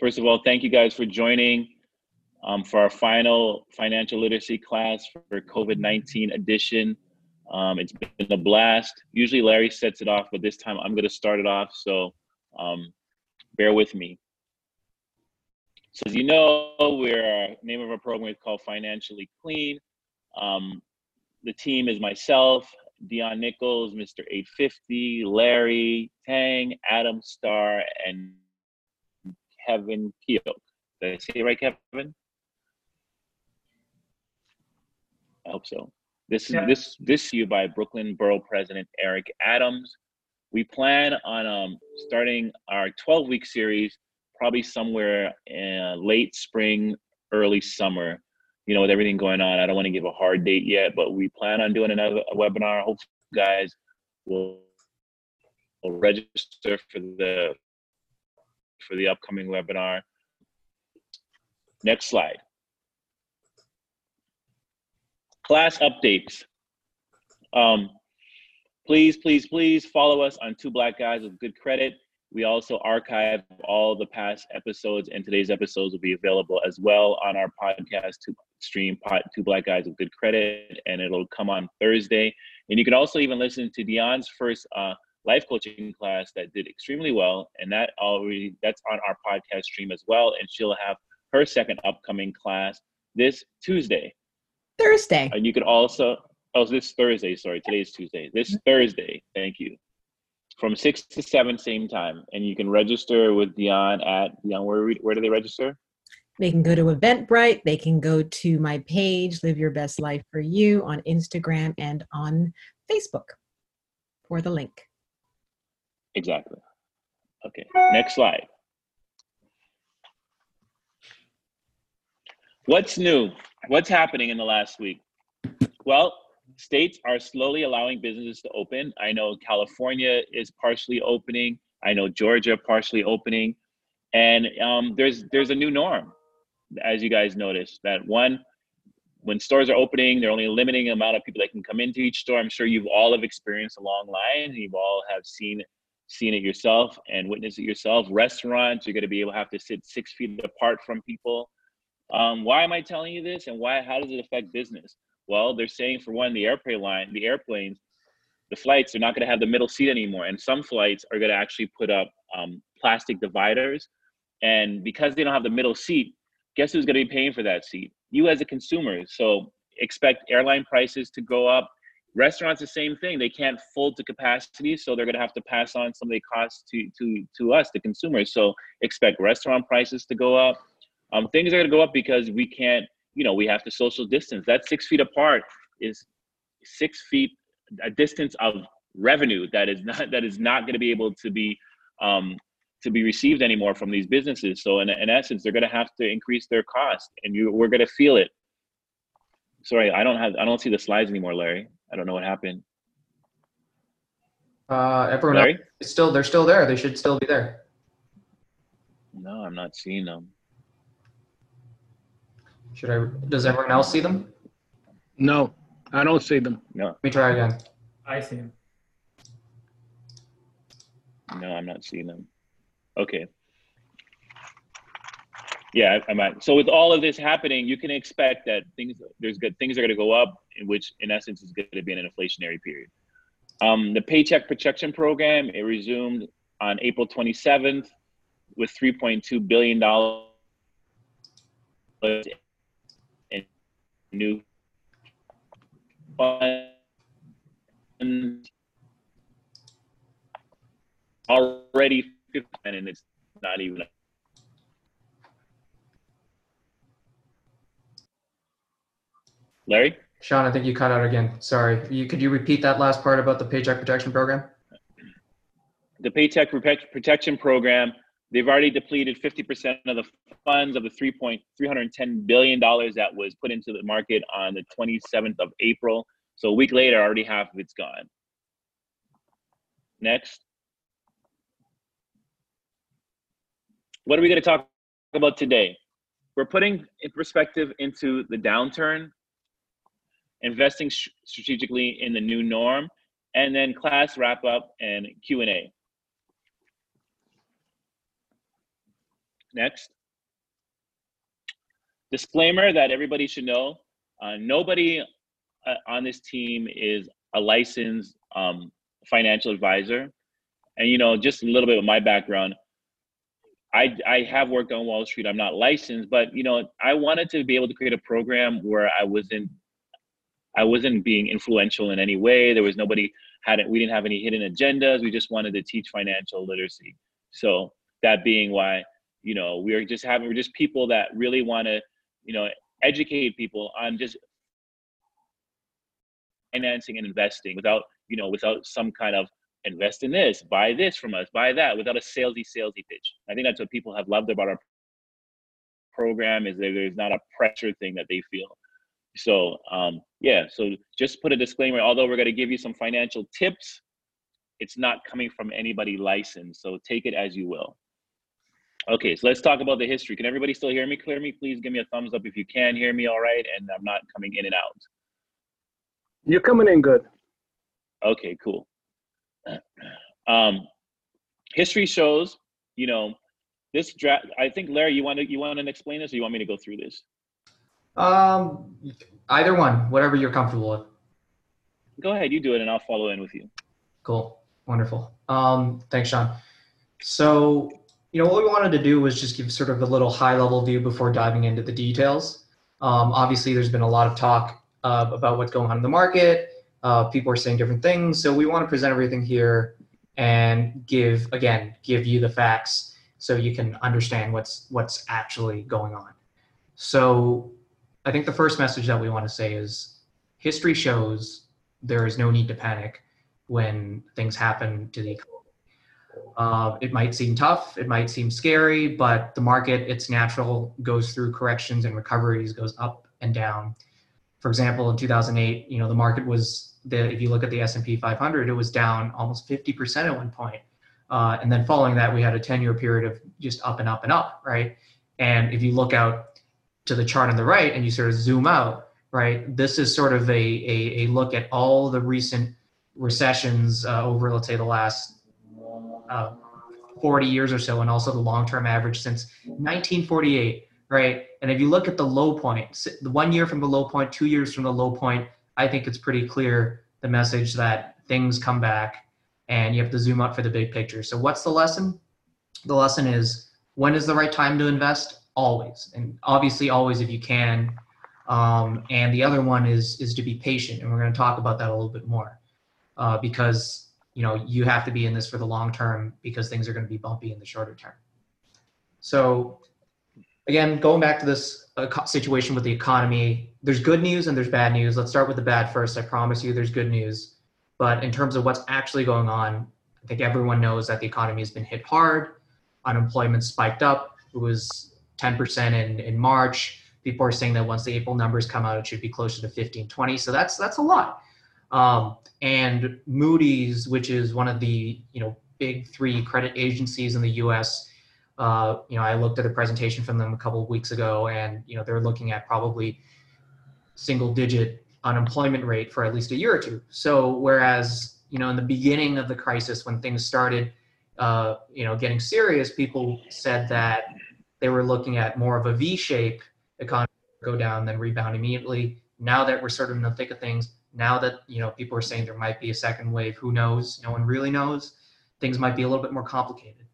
First of all, thank you guys for joining for our final financial literacy class for COVID-19 edition. It's been a blast. Usually Larry sets it off, but this time I'm going to start it off. So bear with me. So as you know, our name of our program is called Financially Clean. The team is myself, Dion Nichols, Mr. 850, Larry Tang, Adam Starr, and Kevin Keogh. Did I say it right, Kevin? I hope so. This year by Brooklyn Borough President Eric Adams. We plan on starting our 12-week series probably somewhere in late spring, early summer. You know, with everything going on, I don't want to give a hard date yet, but we plan on doing another webinar. Hopefully you guys will register for the upcoming webinar. Next slide. Class updates. Please follow us on Two Black Guys with Good Credit. We also archive all the past episodes, and today's episodes will be available as well on our podcast Two Black Guys with Good Credit, and it'll come on Thursday. And you can also even listen to Dion's first life coaching class that did extremely well, and that's on our podcast stream as well, and she'll have her second upcoming class this Tuesday. Thursday. And you could also, this Thursday, sorry, today is Tuesday. This Thursday, thank you. From 6 to 7, same time. And you can register with Dion Dion, where do they register? They can go to Eventbrite. They can go to my page, Live Your Best Life for You, on Instagram and on Facebook for the link. Exactly. Okay, next slide. What's new? What's happening in the last week? Well, states are slowly allowing businesses to open. I know California is partially opening. I know Georgia partially opening. And there's a new norm, as you guys noticed, that one, when stores are opening, they're only limiting the amount of people that can come into each store. I'm sure you've all have experienced a long line. You've all have seen it yourself and witnessed it yourself. Restaurants, you're going to be able to have to sit 6 feet apart from people. Why am I telling you this, and why? How does it affect business? Well, they're saying, for one, the airplanes, the flights, they're not going to have the middle seat anymore, and some flights are going to actually put up plastic dividers. And because they don't have the middle seat, guess who's going to be paying for that seat? You as a consumer. So expect airline prices to go up. Restaurants, the same thing. They can't fold to capacity, so they're going to have to pass on some of the costs to us, the consumers. So expect restaurant prices to go up. Things are going to go up because we can't, we have to social distance. That 6 feet apart is 6 feet, a distance of revenue that is not going to be able to be received anymore from these businesses. So in essence, they're going to have to increase their cost, and we're going to feel it. Sorry, I don't see the slides anymore, Larry. I don't know what happened. Everyone, they're still there. They should still be there. No, I'm not seeing them. Does everyone else see them? No, I don't see them. No. Let me try again. I see them. No, I'm not seeing them. Okay. Yeah, I'm at. So with all of this happening, you can expect that things are going to go up, which in essence is going to be an inflationary period. The Paycheck Protection Program, it resumed on April 27th with $3.2 billion. New funds already, and it's not even. Larry? Sean, I think you cut out again. Sorry. Could you repeat that last part about the Paycheck Protection Program? The Paycheck Protection Program, they've already depleted 50% of the funds of the $310 billion that was put into the market on the 27th of April. So a week later, already half of it's gone. Next. What are we going to talk about today? We're putting in perspective into the downturn, investing strategically in the new norm, and then class wrap up and Q&A. Next. Disclaimer that everybody should know, nobody on this team is a licensed financial advisor. And just a little bit of my background, I have worked on Wall Street. I'm not licensed, but I wanted to be able to create a program where I wasn't being influential in any way. There was nobody we didn't have any hidden agendas. We just wanted to teach financial literacy. So that being why, we're just people that really want to, educate people on just financing and investing without some kind of invest in this, buy this from us, buy that, without a salesy pitch. I think that's what people have loved about our program, is that there's not a pressure thing that they feel. So so just put a disclaimer, although we're going to give you some financial tips, it's not coming from anybody licensed. So take it as you will. Okay, so let's talk about the history. Can everybody still hear me clearly? Please give me a thumbs up if you can hear me all right, and I'm not coming in and out. You're coming in good. Okay, cool. History shows, this draft. I think, Larry, you want to explain this, or you want me to go through this? Either one, whatever you're comfortable with. Go ahead, you do it, and I'll follow in with you. Cool, wonderful. Thanks, Sean. So, what we wanted to do was just give sort of a little high-level view before diving into the details. Obviously, there's been a lot of talk about what's going on in the market. People are saying different things, so we want to present everything here and give you the facts so you can understand what's actually going on. So I think the first message that we want to say is history shows there is no need to panic when things happen to the economy. It might seem tough, it might seem scary, but the market, it's natural, goes through corrections and recoveries, goes up and down. For example, in 2008, the market was, if you look at the S&P 500, it was down almost 50% at one point. And then following that, we had a 10-year period of just up and up and up, right? And if you look out to the chart on the right and you sort of zoom out, right, this is sort of a look at all the recent recessions over, let's say, the last 40 years or so, and also the long-term average since 1948, right? And if you look at the low point, the 1 year from the low point, 2 years from the low point, I think it's pretty clear the message that things come back and you have to zoom out for the big picture. So what's the lesson? The lesson is, when is the right time to invest? Always. And obviously always if you can. And the other one is to be patient. And we're going to talk about that a little bit more because you have to be in this for the long term because things are going to be bumpy in the shorter term. So again, going back to this situation with the economy, there's good news and there's bad news. Let's start with the bad first. I promise you there's good news. But in terms of what's actually going on, I think everyone knows that the economy has been hit hard. Unemployment spiked up. It was 10% in March. People are saying that once the April numbers come out, it should be closer to 15, 20. So that's a lot. And Moody's, which is one of the big three credit agencies in the U.S., I looked at a presentation from them a couple of weeks ago, and they're looking at probably single-digit unemployment rate for at least a year or two. So whereas in the beginning of the crisis, when things started getting serious, people said that they were looking at more of a V-shape economy, go down then rebound immediately. Now that we're sort of in the thick of things. Now that, people are saying there might be a second wave, who knows? No one really knows. Things might be a little bit more complicated.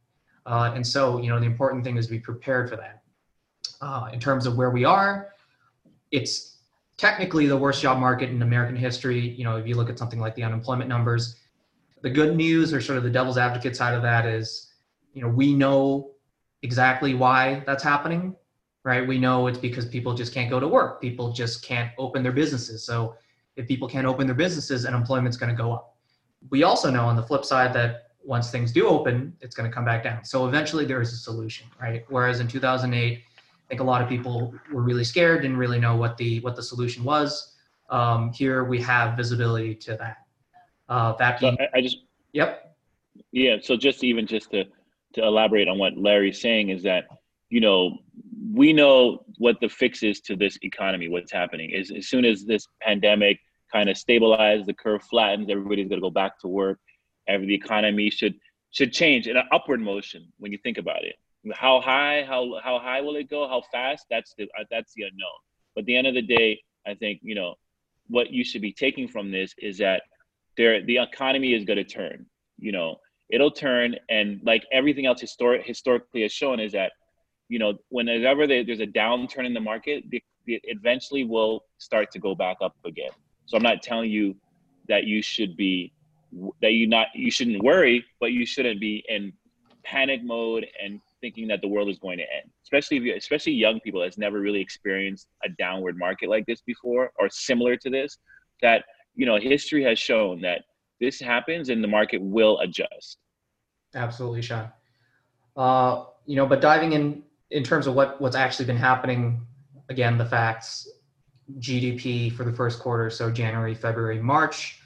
And so, the important thing is to be prepared for that. In terms of where we are, it's technically the worst job market in American history. If you look at something like the unemployment numbers, the good news or sort of the devil's advocate side of that is, we know exactly why that's happening, right? We know it's because people just can't go to work. People just can't open their businesses. So if people can't open their businesses, unemployment's going to go up. We also know on the flip side that once things do open, it's going to come back down. So eventually there is a solution, right? Whereas in 2008, I think a lot of people were really scared, didn't really know what the solution was. Here we have visibility to that. Yeah. So just to elaborate on what Larry's saying is that, we know what the fix is to this economy, what's happening. Is as soon as this pandemic kind of stabilizes, the curve flattens, everybody's going to go back to work. The economy should change in an upward motion when you think about it. How high will it go? How fast? That's the unknown. But at the end of the day, I think, what you should be taking from this is that the economy is going to turn. It'll turn, and like everything else historically has shown is that, whenever there's a downturn in the market, it eventually will start to go back up again. So I'm not telling you that you shouldn't worry, but you shouldn't be in panic mode and thinking that the world is going to end. Especially young people that's never really experienced a downward market like this before or similar to this, that, history has shown that this happens and the market will adjust. Absolutely, Sean. But diving in terms of what's actually been happening, again, the facts, GDP for the first quarter, so January, February, March,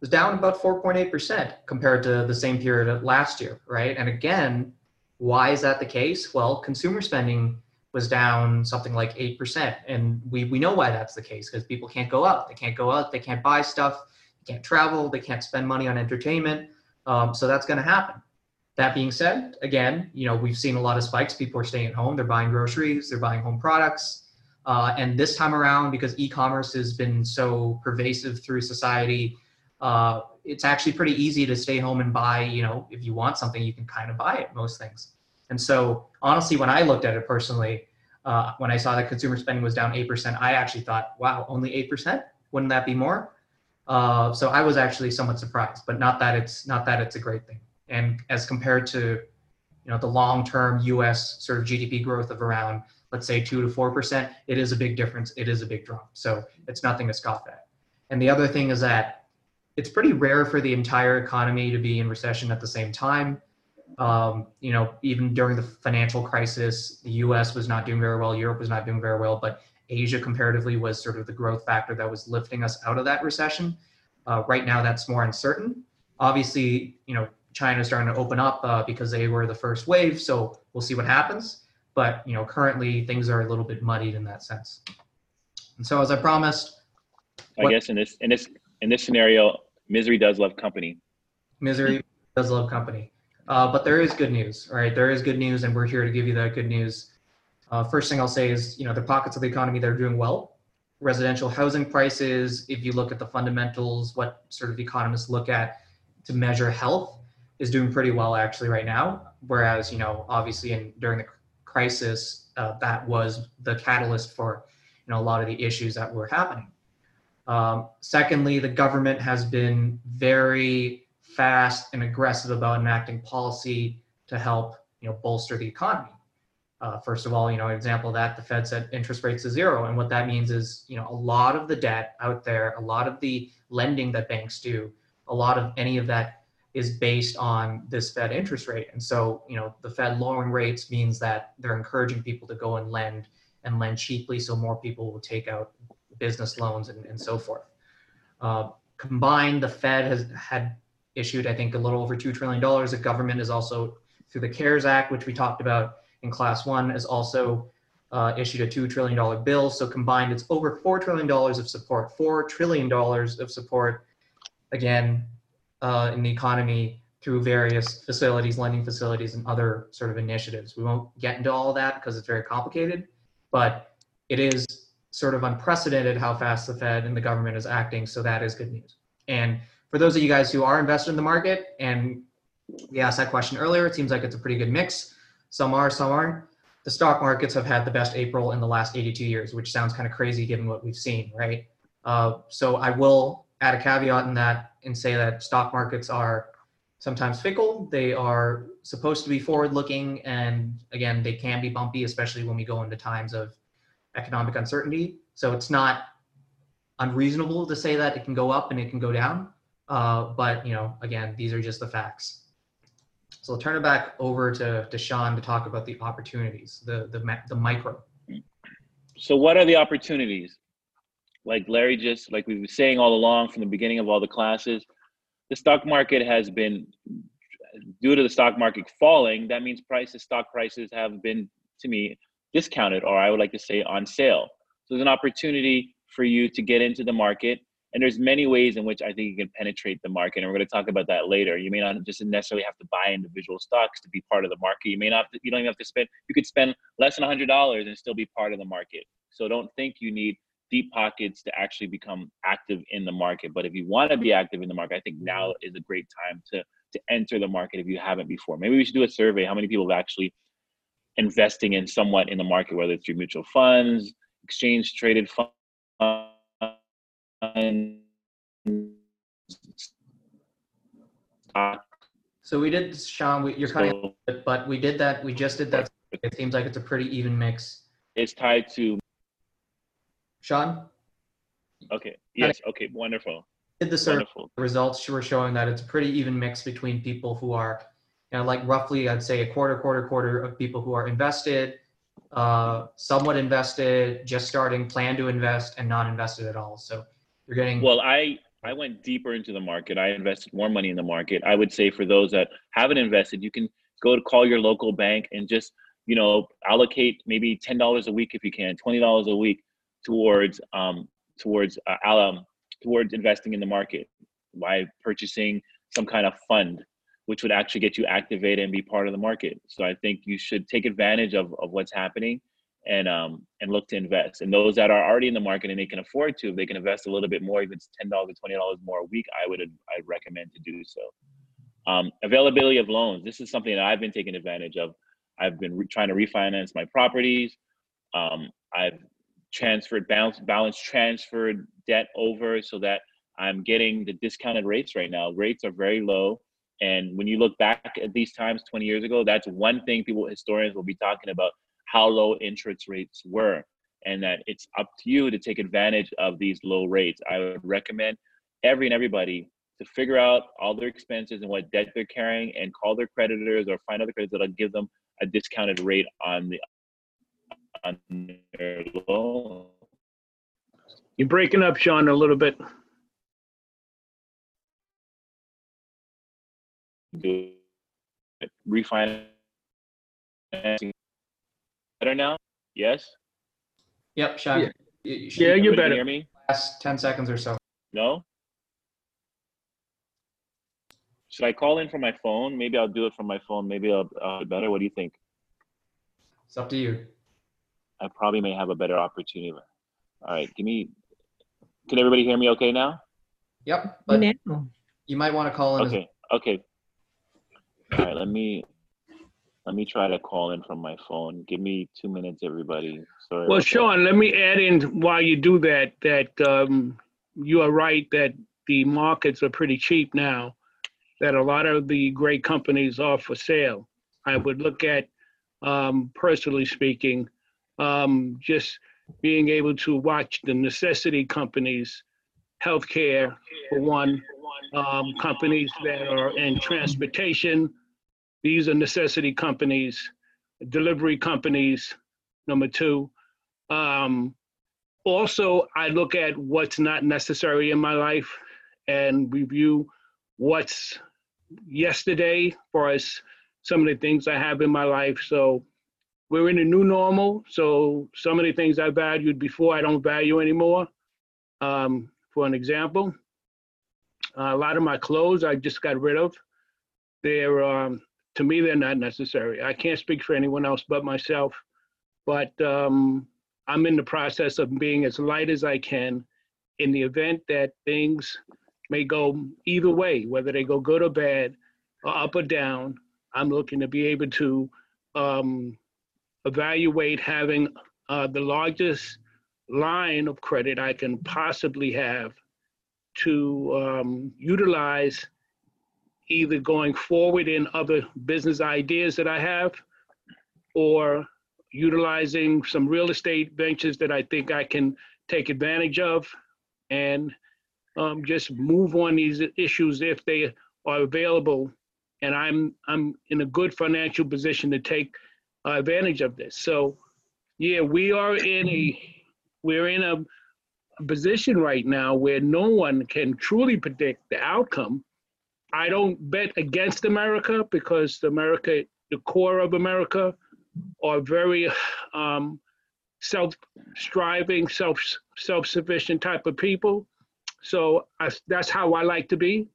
was down about 4.8% compared to the same period of last year, right? And again, why is that the case? Well, consumer spending was down something like 8%. And we know why that's the case, because people can't go out. They can't go out. They can't buy stuff. They can't travel. They can't spend money on entertainment. So that's going to happen. That being said, again, we've seen a lot of spikes. People are staying at home. They're buying groceries. They're buying home products. And this time around, because e-commerce has been so pervasive through society, it's actually pretty easy to stay home and buy, if you want something, you can kind of buy it, most things. And so honestly, when I looked at it personally, when I saw that consumer spending was down 8%, I actually thought, wow, only 8%? Wouldn't that be more? So I was actually somewhat surprised, but not that it's a great thing. And as compared to, the long-term U.S. sort of GDP growth of around, let's say 2 to 4%, it is a big difference. It is a big drop. So it's nothing to scoff at. And the other thing is that it's pretty rare for the entire economy to be in recession at the same time. You know, even during the financial crisis, the U.S. was not doing very well, Europe was not doing very well, but Asia comparatively was sort of the growth factor that was lifting us out of that recession. Right now, that's more uncertain. Obviously, you know, China's starting to open up because they were the first wave, so we'll see what happens. But, you know, currently things are a little bit muddied in that sense. And so, as I promised, I guess in this scenario, misery does love company. Misery does love company. But there is good news, right? There is good news, and we're here to give you that good news. First thing I'll say is, you know, the pockets of the economy, they're doing well. Residential housing prices, if you look at the fundamentals, what sort of economists look at to measure health, is doing pretty well actually right now. Whereas, you know, obviously during the crisis, that was the catalyst for, you know, a lot of the issues that were happening. Secondly, the government has been very fast and aggressive about enacting policy to help, you know, bolster the economy. First of all, you know, an example of that, the Fed set interest rates to zero. And what that means is, you know, a lot of the debt out there, a lot of the lending that banks do, a lot of any of that is based on this Fed interest rate. And so, you know, the Fed lowering rates means that they're encouraging people to go and lend cheaply, so more people will take out business loans and so forth. Combined, the Fed had issued, I think, a little over $2 trillion. The government is also, through the CARES Act, which we talked about in class one, has also issued a $2 trillion bill. So combined, it's over $4 trillion of support, again, in the economy through various facilities, lending facilities, and other sort of initiatives. We won't get into all of that because it's very complicated, but it is sort of unprecedented how fast the Fed and the government is acting. So that is good news. And for those of you guys who are invested in the market, and we asked that question earlier, it seems like it's a pretty good mix. Some are, some aren't. The stock markets have had the best April in the last 82 years, which sounds kind of crazy given what we've seen, right? So I will add a caveat in that and say that stock markets are sometimes fickle. They are supposed to be forward-looking, and again, they can be bumpy, especially when we go into times of economic uncertainty. So it's not unreasonable to say that it can go up and it can go down. But, you know, again, these are just the facts. So I'll turn it back over to Sean to talk about the opportunities, the micro. So what are the opportunities? Like Larry just, like we were saying all along from the beginning of all the classes, the stock market has been, due to the stock market falling, that means stock prices have been, to me, discounted, or I would like to say on sale. So there's an opportunity for you to get into the market, and there's many ways in which I think you can penetrate the market, and we're going to talk about that later. You may not just necessarily have to buy individual stocks to be part of the market. You don't even have to spend. You could spend less than $100 and still be part of the market. So don't think you need deep pockets to actually become active in the market. But if you want to be active in the market, I think now is a great time to enter the market if you haven't before. Maybe we should do a survey. How many people have actually investing in somewhat in the market, whether it's through mutual funds, exchange traded funds. So we did, Sean, you're cutting out a bit, but we did that. We just did that. It seems like it's a pretty even mix. It's tied to. Sean? Okay. Yes. Okay. Wonderful. Did the survey. Wonderful. The results were showing that it's a pretty even mix between people who are, you know, like roughly, I'd say a quarter of people who are invested, somewhat invested, just starting, plan to invest, and not invested at all. So you're getting... Well, I went deeper into the market. I invested more money in the market. I would say for those that haven't invested, you can go to call your local bank and just, you know, allocate maybe $10 a week if you can, $20 a week towards investing in the market by purchasing some kind of fund, which would actually get you activated and be part of the market. So I think you should take advantage of what's happening and look to invest. And those that are already in the market and they can afford to, if they can invest a little bit more, even $10 or $20 more a week, I'd recommend to do so. Availability of loans. This is something that I've been taking advantage of. I've been trying to refinance my properties. I've transferred, balance transferred debt over so that I'm getting the discounted rates right now. Rates are very low. And when you look back at these times 20 years ago, that's one thing historians will be talking about, how low interest rates were, and that it's up to you to take advantage of these low rates. I would recommend everybody to figure out all their expenses and what debt they're carrying and call their creditors or find other creditors that'll give them a discounted rate on their loan. You're breaking up, Sean, a little bit. Do refinancing better now? Yes? Yep, Sean. Yeah, you're better. Hear me? Last 10 seconds or so. No? Should I call in from my phone? Maybe I'll do it from my phone. Maybe I'll do better. What do you think? It's up to you. I probably may have a better opportunity. All right, can everybody hear me okay now? Yep, but you might want to call in. Okay. All right, let me try to call in from my phone. Give me 2 minutes, everybody. Sorry. Well, Sean, let me add in while you do that you are right that the markets are pretty cheap now, that a lot of the great companies are for sale. I would look at, personally speaking, just being able to watch the necessity companies, healthcare for one, companies that are in transportation. These are necessity companies, delivery companies, number two. Also, I look at what's not necessary in my life and review what's yesterday as far as some of the things I have in my life. So we're in a new normal, so some of the things I valued before I don't value anymore. For an example, a lot of my clothes I just got rid of. They're, to me, they're not necessary. I can't speak for anyone else but myself, but I'm in the process of being as light as I can in the event that things may go either way, whether they go good or bad, or up or down. I'm looking to be able to evaluate having the largest line of credit I can possibly have to utilize either going forward in other business ideas that I have or utilizing some real estate ventures that I think I can take advantage of and just move on these issues if they are available. And I'm in a good financial position to take advantage of this. So yeah, we're in a position right now where no one can truly predict the outcome. I don't bet against America because America, the core of America, are very self-striving, self-sufficient type of people. So that's how I like to be.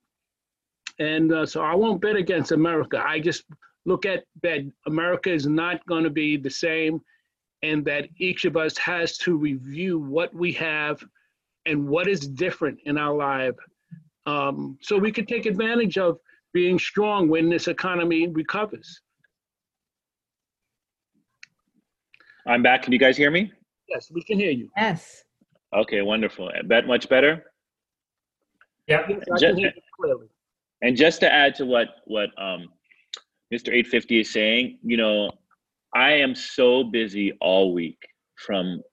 And so I won't bet against America. I just look at that America is not going to be the same, and that each of us has to review what we have and what is different in our life so we can take advantage of being strong when this economy recovers. I'm back. Can you guys hear me? Yes, we can hear you. Yes. Okay, wonderful. That much better? Yeah. I can hear you clearly. And just to add to what Mr. 850 is saying, you know, I am so busy all week from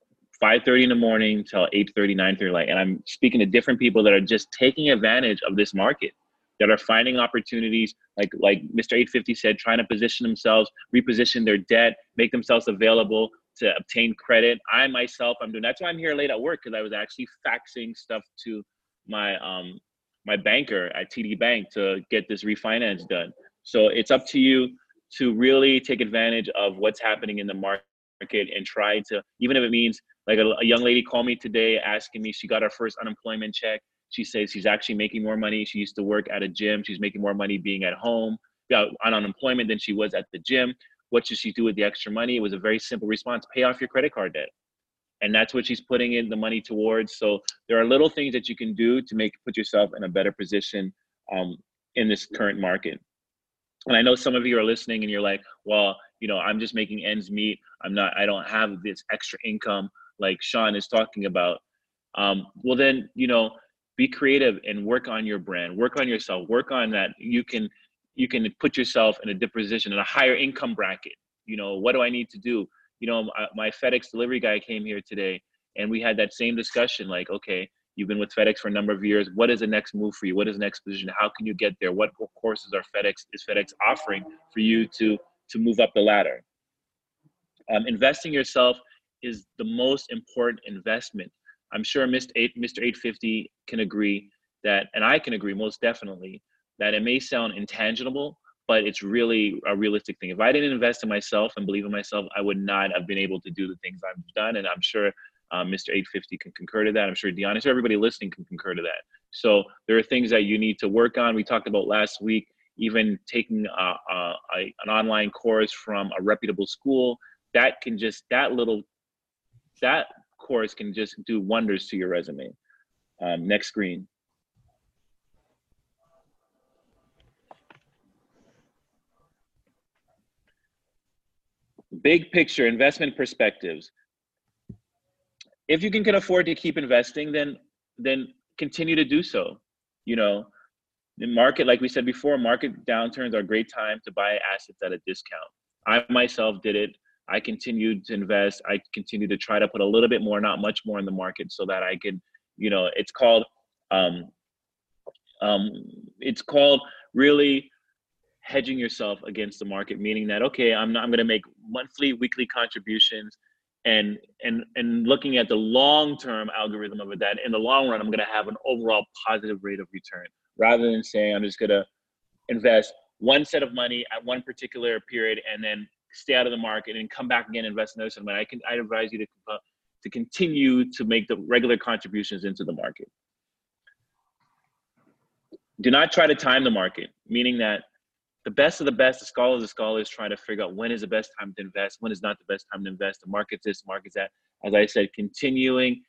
5:30 in the morning till 8:30, 9:30, and I'm speaking to different people that are just taking advantage of this market, that are finding opportunities, like Mr. 850 said, trying to position themselves, reposition their debt, make themselves available to obtain credit. I myself, I'm doing, that's why I'm here late at work, because I was actually faxing stuff to my banker at TD Bank to get this refinance done. So it's up to you to really take advantage of what's happening in the market and try to, even if it means, like a young lady called me today asking me, she got her first unemployment check. She says she's actually making more money. She used to work at a gym. She's making more money being at home on unemployment than she was at the gym. What should she do with the extra money? It was a very simple response: pay off your credit card debt. And that's what she's putting in the money towards. So there are little things that you can do to put yourself in a better position in this current market. And I know some of you are listening and you're like, well, you know, I'm just making ends meet. I don't have this extra income like Sean is talking about. Well then, you know, be creative and work on your brand, work on yourself, work on that. You can put yourself in a different position, in a higher income bracket. You know, what do I need to do? You know, my FedEx delivery guy came here today and we had that same discussion, like, okay, You've been with FedEx for a number of years. What is the next move for you? What is the next position? How can you get there? What courses are FedEx offering for you to move up the ladder? Investing yourself is the most important investment. I'm sure Mr. 850 can agree that, and I can agree most definitely, that it may sound intangible, but it's really a realistic thing. If I didn't invest in myself and believe in myself, I would not have been able to do the things I've done. And I'm sure Mr. 850 can concur to that. I'm sure Dion, I'm sure everybody listening can concur to that. So there are things that you need to work on. We talked about last week, even taking an online course from a reputable school. That course can just do wonders to your resume. Next screen. Big picture, investment perspectives. If you can afford to keep investing, then continue to do so. You know, the market, like we said before, market downturns are a great time to buy assets at a discount. I myself did it. I continued to invest. I continued to try to put a little bit more, not much more in the market so that I could, you know, it's called really hedging yourself against the market, meaning that, okay, I'm going to make monthly, weekly contributions and looking at the long-term algorithm of that. In the long run, I'm going to have an overall positive rate of return rather than saying I'm just going to invest one set of money at one particular period and then stay out of the market and come back again and invest in another set of money. I advise you to continue to make the regular contributions into the market. Do not try to time the market, meaning that the best of the best, the scholars of scholars, trying to figure out when is the best time to invest, when is not the best time to invest, the market's this, the market's that. As I said, continue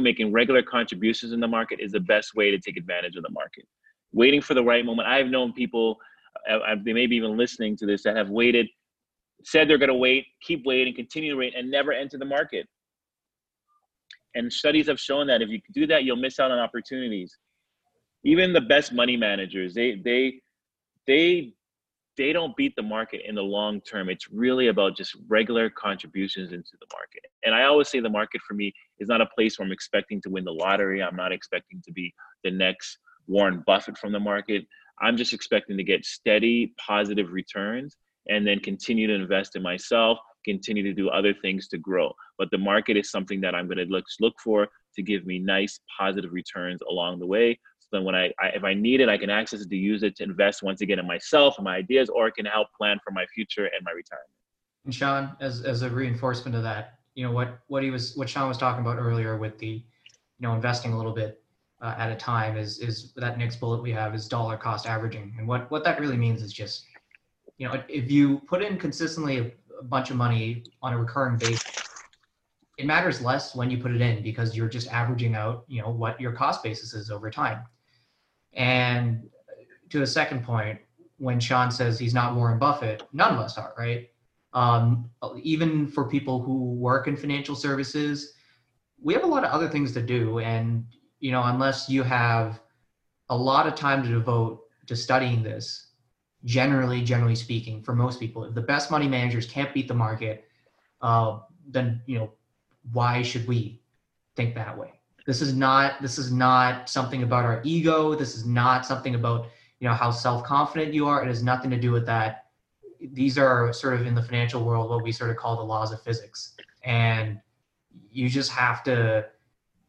making regular contributions in the market is the best way to take advantage of the market. Waiting for the right moment. I've known people, they may be even listening to this, that have waited, said they're going to wait, keep waiting, continue to wait, and never enter the market. And studies have shown that if you do that, you'll miss out on opportunities. Even the best money managers, they don't beat the market in the long term. It's really about just regular contributions into the market. And I always say the market for me is not a place where I'm expecting to win the lottery. I'm not expecting to be the next Warren Buffett from the market. I'm just expecting to get steady, positive returns and then continue to invest in myself, continue to do other things to grow. But the market is something that I'm going to look for to give me nice, positive returns along the way. So then when if I need it, I can access it to use it to invest once again in myself and my ideas, or it can help plan for my future and my retirement. And Sean, as a reinforcement of that, you know, what Sean was talking about earlier with the, you know, investing a little bit at a time is that next bullet we have is dollar cost averaging. And what that really means is just, you know, if you put in consistently a bunch of money on a recurring basis, it matters less when you put it in because you're just averaging out, you know, what your cost basis is over time. And to the second point, when Sean says he's not Warren Buffett, none of us are, right? Even for people who work in financial services, we have a lot of other things to do. And you know, unless you have a lot of time to devote to studying this, generally speaking, for most people, if the best money managers can't beat the market, then, you know, why should we think that way? This is not something about our ego. This is not something about, you know, how self-confident you are. It has nothing to do with that. These are sort of in the financial world, what we sort of call the laws of physics. And you just have to,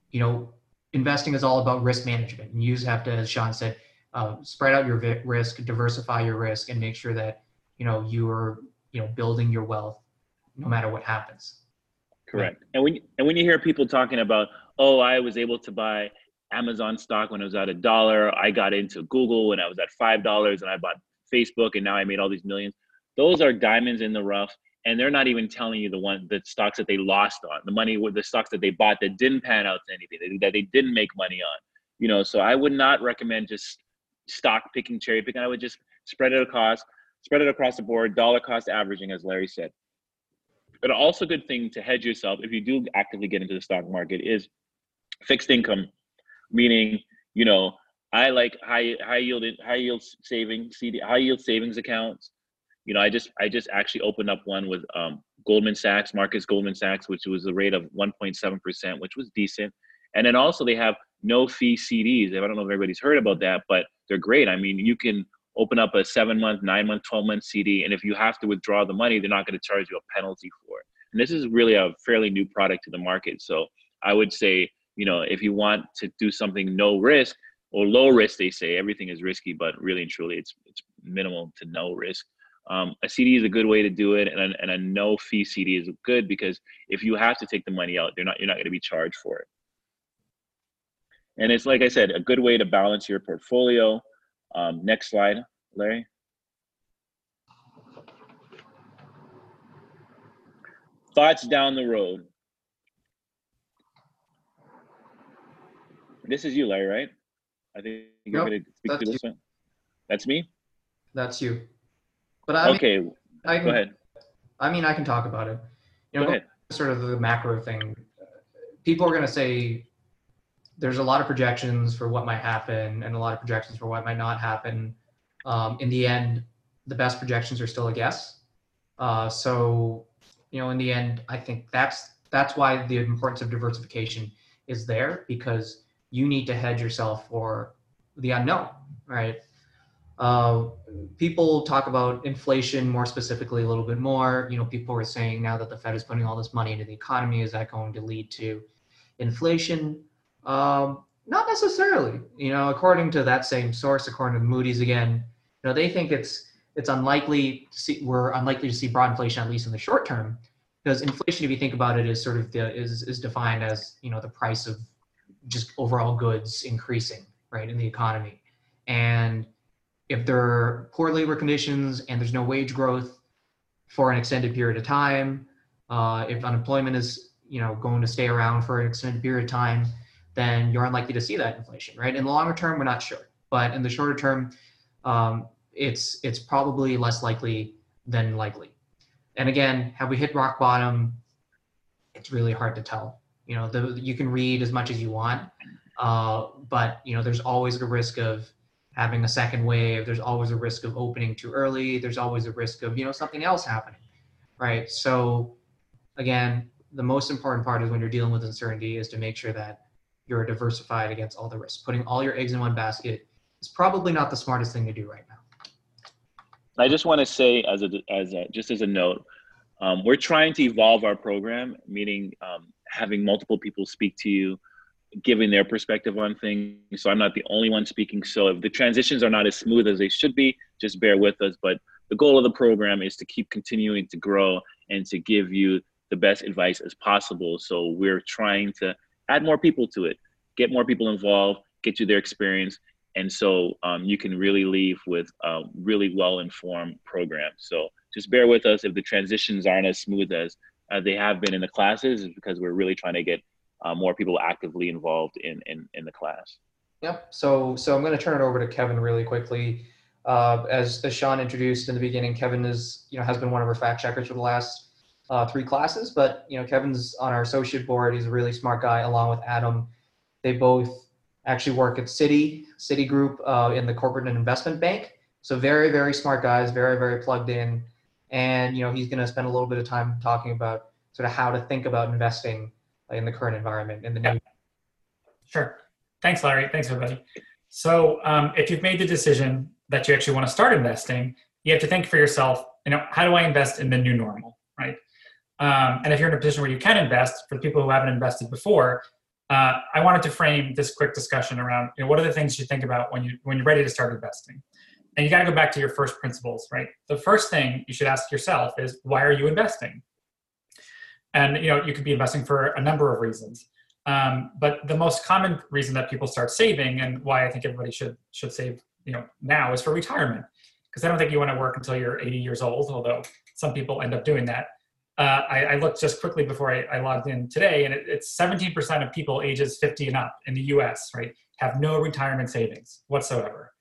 you know, investing is all about risk management. And you just have to, as Sean said, spread out your risk, diversify your risk, and make sure that, you know, you are, you know, building your wealth no matter what happens. Correct. Right? And when you hear people talking about, oh, I was able to buy Amazon stock when it was at $1. I got into Google when I was at $5, and I bought Facebook, and now I made all these millions. Those are diamonds in the rough. And they're not even telling you the stocks that they lost on, the money with the stocks that they bought that didn't pan out to anything, that they didn't make money on, you know. So I would not recommend just stock picking, cherry picking. I would just spread it across the board, dollar cost averaging, as Larry said. But also a good thing to hedge yourself if you do actively get into the stock market is fixed income, meaning, you know, I like high yield savings accounts. You know, I just actually opened up one with Goldman Sachs, Marcus Goldman Sachs, which was a rate of 1.7%, which was decent. And then also they have no fee CDs. I don't know if everybody's heard about that, but they're great. I mean, you can open up a 7-month, 9-month, 12-month CD, and if you have to withdraw the money, they're not going to charge you a penalty for it. And this is really a fairly new product to the market. So I would say, you know, if you want to do something no risk or low risk, they say everything is risky, but really and truly it's minimal to no risk. A CD is a good way to do it, and a no fee CD is good because if you have to take the money out, you're not going to be charged for it. And it's, like I said, a good way to balance your portfolio. Next slide, Larry. Thoughts down the road. This is you, Larry, right? I think you're going to speak to this one. That's me? That's you. But I can talk about it. You know, go ahead. Sort of the macro thing. People are going to say there's a lot of projections for what might happen and a lot of projections for what might not happen. In the end, the best projections are still a guess. So, you know, in the end, I think that's why the importance of diversification is there, because you need to hedge yourself for the unknown, right? People talk about inflation more specifically a little bit more. You know, people were saying now that the Fed is putting all this money into the economy, is that going to lead to inflation? Not necessarily. You know, according to that same source, according to Moody's again, you know, they think it's unlikely to see, we're unlikely to see broad inflation, at least in the short term, because inflation, if you think about it, is sort of is defined as, you know, the price of just overall goods increasing, right, in the economy. And if there are poor labor conditions and there's no wage growth for an extended period of time, if unemployment is, you know, going to stay around for an extended period of time, then you're unlikely to see that inflation, right? In the longer term, we're not sure, but in the shorter term, it's probably less likely than likely. And again, have we hit rock bottom? It's really hard to tell. You know, you can read as much as you want, but you know, there's always a risk of having a second wave. There's always a risk of opening too early. There's always a risk of, you know, something else happening, right? So again, the most important part is when you're dealing with uncertainty is to make sure that you're diversified against all the risks. Putting all your eggs in one basket is probably not the smartest thing to do right now. I just want to say, just as a note, we're trying to evolve our program, meaning having multiple people speak to you, giving their perspective on things. So I'm not the only one speaking. So if the transitions are not as smooth as they should be, just bear with us. But the goal of the program is to keep continuing to grow and to give you the best advice as possible. So we're trying to add more people to it, get more people involved, get you their experience. And so you can really leave with a really well-informed program. So just bear with us if the transitions aren't as smooth as they have been in the classes, is because we're really trying to get more people actively involved in the class. Yep. So I'm going to turn it over to Kevin really quickly. As Sean introduced in the beginning, Kevin has been one of our fact checkers for the last 3 classes, but you know, Kevin's on our associate board. He's a really smart guy, along with Adam. They both actually work at Citigroup in the corporate and investment bank. So very, very smart guys, very, very plugged in. And you know, he's going to spend a little bit of time talking about sort of how to think about investing in the current environment in the new. Sure. Thanks, Larry. Thanks, everybody. So if you've made the decision that you actually want to start investing, you have to think for yourself, you know, how do I invest in the new normal, right? And if you're in a position where you can invest, for people who haven't invested before, I wanted to frame this quick discussion around, you know, what are the things you think about when you're ready to start investing? And you got to go back to your first principles, right? The first thing you should ask yourself is, why are you investing? And, you know, you could be investing for a number of reasons. But the most common reason that people start saving, and why I think everybody should save, you know, now, is for retirement. Because I don't think you want to work until you're 80 years old, although some people end up doing that. I looked just quickly before I logged in today, and it's 17% of people ages 50 and up in the US, right, have no retirement savings whatsoever.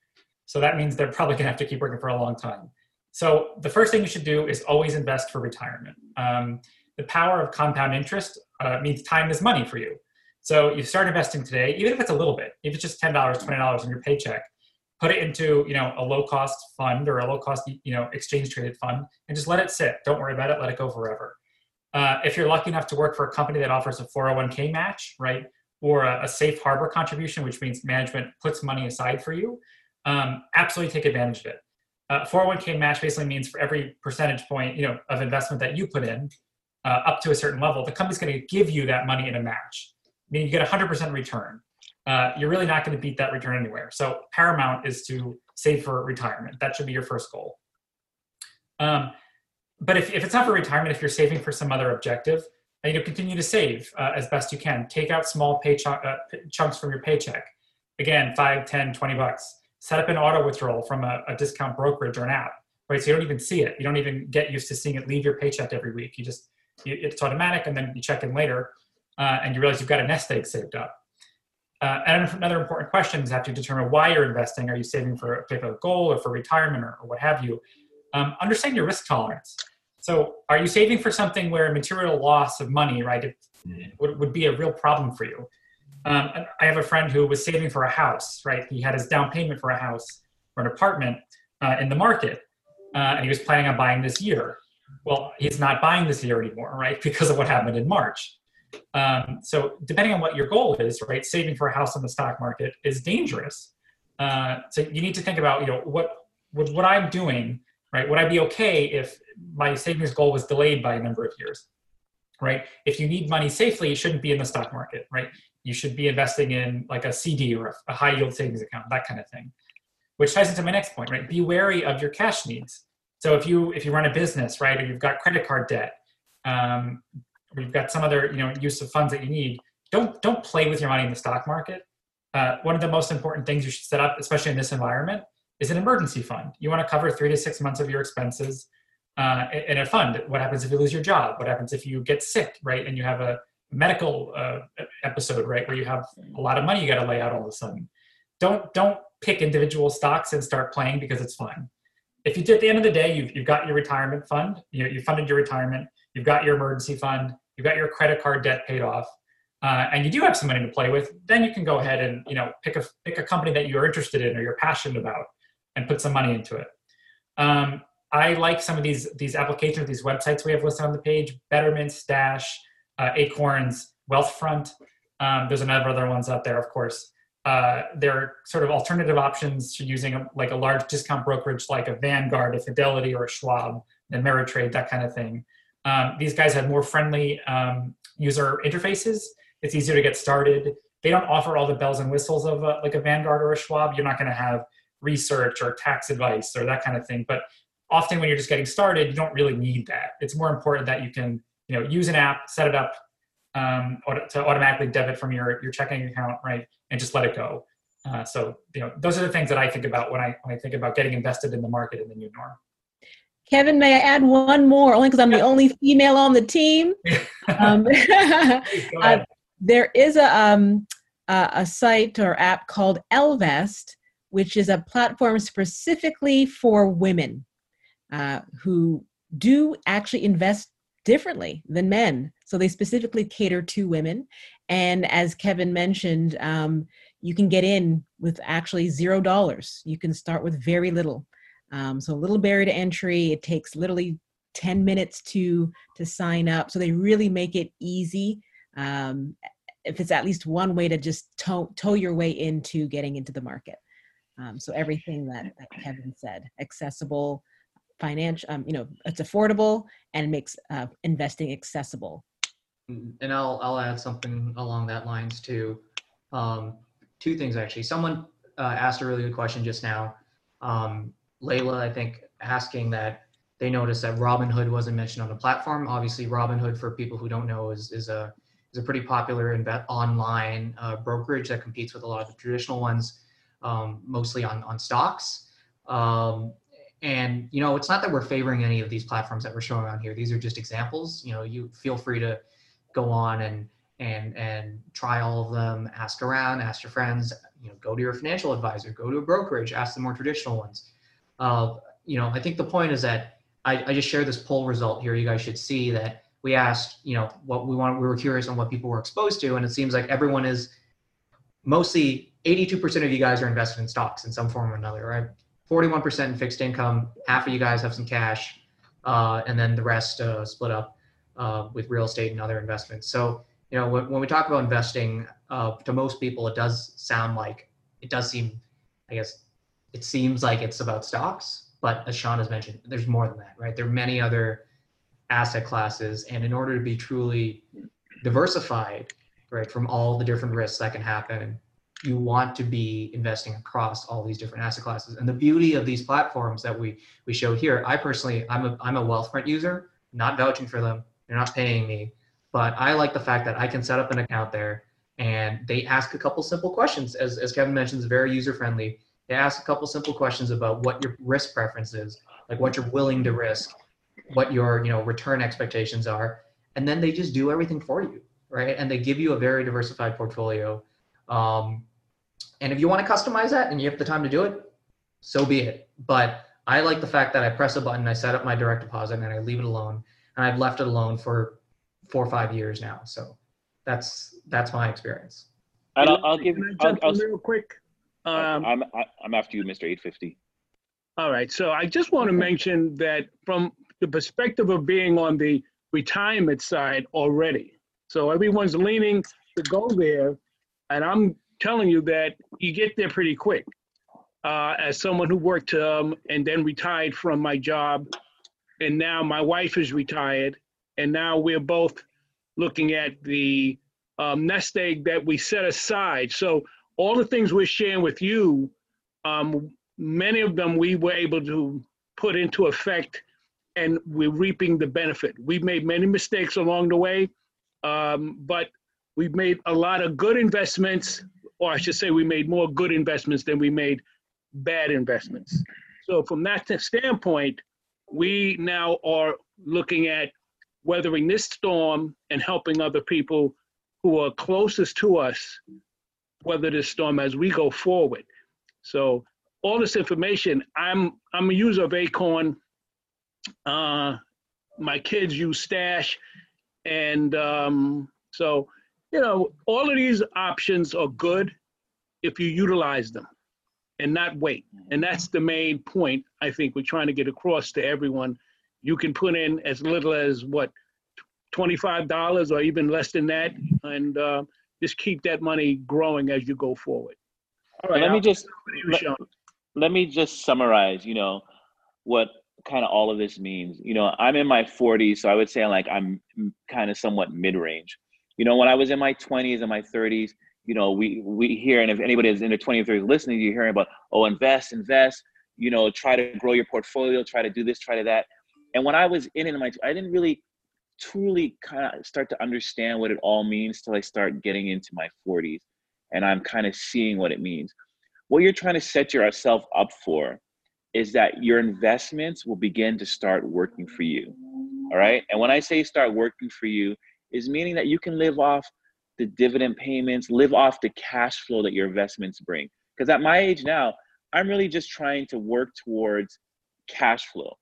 So that means they're probably gonna have to keep working for a long time. So the first thing you should do is always invest for retirement. The power of compound interest means time is money for you. So you start investing today, even if it's a little bit, if it's just $10, $20 in your paycheck, put it into, you know, a low-cost fund or a low-cost, you know, exchange-traded fund, and just let it sit. Don't worry about it. Let it go forever. If you're lucky enough to work for a company that offers a 401k match, right, or a safe harbor contribution, which means management puts money aside for you, absolutely take advantage of it. 401k match basically means for every percentage point, of investment that you put in up to a certain level, the company's going to give you that money in a match, meaning you get 100% return. You're really not going to beat that return anywhere. So paramount is to save for retirement. That should be your first goal. But if it's not for retirement, if you're saving for some other objective, then you continue to save as best you can. Take out small chunks from your paycheck. Again, 5, 10, 20 bucks. Set up an auto withdrawal from a discount brokerage or an app, right? So you don't even see it. You don't even get used to seeing it leave your paycheck every week. You just, it's automatic, and then you check in later and you realize you've got a nest egg saved up. And another important question is, after you determine why you're investing, are you saving for a particular goal or for retirement or what have you? Understand your risk tolerance. So are you saving for something where material loss of money, right, would be a real problem for you? I have a friend who was saving for a house, right? He had his down payment for a house or an apartment in the market, and he was planning on buying this year. Well, he's not buying this year anymore, right, because of what happened in March. So depending on what your goal is, right, saving for a house in the stock market is dangerous. So you need to think about, what I'm doing, right? Would I be okay if my savings goal was delayed by a number of years, right? If you need money safely, it shouldn't be in the stock market, right? You should be investing in like a CD or a high yield savings account, that kind of thing, which ties into my next point, right? Be wary of your cash needs. So if you run a business, right, or you've got credit card debt, or you've got some other use of funds that you need, don't play with your money in the stock market. One of the most important things you should set up, especially in this environment, is an emergency fund. You want to cover 3 to 6 months of your expenses in a fund. What happens if you lose your job? What happens if you get sick, right? And you have a medical episode, right, where you have a lot of money you got to lay out all of a sudden. Don't pick individual stocks and start playing because it's fun. If you did, at the end of the day, you've got your retirement fund, you funded your retirement, you've got your emergency fund, you've got your credit card debt paid off, and you do have some money to play with, then you can go ahead and pick a company that you're interested in or you're passionate about and put some money into it. I like some of these applications, these websites we have listed on the page: Betterment, Stash, Acorns, Wealthfront. There's another other ones out there, of course. They're sort of alternative options to using a large discount brokerage like a Vanguard, a Fidelity, or a Schwab, an Ameritrade, that kind of thing. These guys have more friendly user interfaces. It's easier to get started. They don't offer all the bells and whistles of a Vanguard or a Schwab. You're not going to have research or tax advice or that kind of thing. But often when you're just getting started, you don't really need that. It's more important that you can use an app, set it up to automatically debit from your checking account, right, and just let it go. So those are the things that I think about when I think about getting invested in the market in the new norm. Kevin, may I add one more, only because I'm the only female on the team. There is a site or app called Ellevest, which is a platform specifically for women who do actually invest differently than men. So they specifically cater to women. And as Kevin mentioned, you can get in with actually $0. You can start with very little. So a little barrier to entry. It takes literally 10 minutes to sign up. So they really make it easy. If it's at least one way to just toe your way into getting into the market. So everything that Kevin said, accessible, financial, it's affordable and makes investing accessible. And I'll add something along that lines too. Two things actually. Someone asked a really good question just now. Layla, I think, asking that they noticed that Robinhood wasn't mentioned on the platform. Obviously, Robinhood, for people who don't know, is a pretty popular online brokerage that competes with a lot of the traditional ones, mostly on stocks. And it's not that we're favoring any of these platforms that we're showing on here. These are just examples. You feel free to go on and try all of them. Ask around, ask your friends. Go to your financial advisor. Go to a brokerage. Ask the more traditional ones. I think the point is that I just shared this poll result here. You guys should see that we asked, what we were curious on what people were exposed to. And it seems like everyone is mostly 82% of you guys are invested in stocks in some form or another, right? 41% in fixed income, half of you guys have some cash, and then the rest split up with real estate and other investments. So you know, when we talk about investing, to most people, it seems like it's about stocks, but as Sean has mentioned, there's more than that, right? There are many other asset classes, and in order to be truly diversified, right, from all the different risks that can happen, you want to be investing across all these different asset classes. And the beauty of these platforms that we showed here, I personally, I'm a Wealthfront user, not vouching for them. They're not paying me, but I like the fact that I can set up an account there, and they ask a couple simple questions. As Kevin mentions, very user-friendly. They ask a couple simple questions about what your risk preference is, like what you're willing to risk, what your, you know, return expectations are, and then they just do everything for you, right? And they give you a very diversified portfolio. And if you want to customize that and you have the time to do it, so be it. But I like the fact that I press a button, I set up my direct deposit, and I leave it alone. And I've left it alone for 4 or 5 years now. So that's my experience. I'll give you real quick. I'm after you, Mr. 850. All right. So I just want to mention that from the perspective of being on the retirement side already, so everyone's leaning to go there, and I'm telling you that you get there pretty quick. As someone who worked and then retired from my job, and now my wife is retired, and now we're both looking at the nest egg that we set aside. So all the things we're sharing with you, many of them we were able to put into effect, and we're reaping the benefit. We've made many mistakes along the way, but we've made a lot of good investments, or I should say we made more good investments than we made bad investments. So from that standpoint, we now are looking at weathering this storm and helping other people who are closest to us weather this storm as we go forward. So all this information, I'm a user of Acorn. My kids use Stash. And so, you know, all of these options are good if you utilize them and not wait. And that's the main point I think we're trying to get across to everyone. You can put in as little as, what, $25 or even less than that, and just keep that money growing as you go forward. All right, let me just summarize, you know, what kind of all of this means. You know, I'm in my 40s, so I would say, like, I'm kind of somewhat mid-range. You know, when I was in my 20s and my 30s, you know, we hear, and if anybody is in their 20s or 30s listening, you're hearing about, oh, invest, you know, try to grow your portfolio, try to do this, try to that. And when I was in my, I didn't really truly kind of start to understand what it all means till I start getting into my 40s, and I'm kind of seeing what it means. What you're trying to set yourself up for is that your investments will begin to start working for you, all right? And when I say start working for you, is meaning that you can live off the dividend payments, live off the cash flow that your investments bring. Because at my age now, I'm really just trying to work towards cash flow,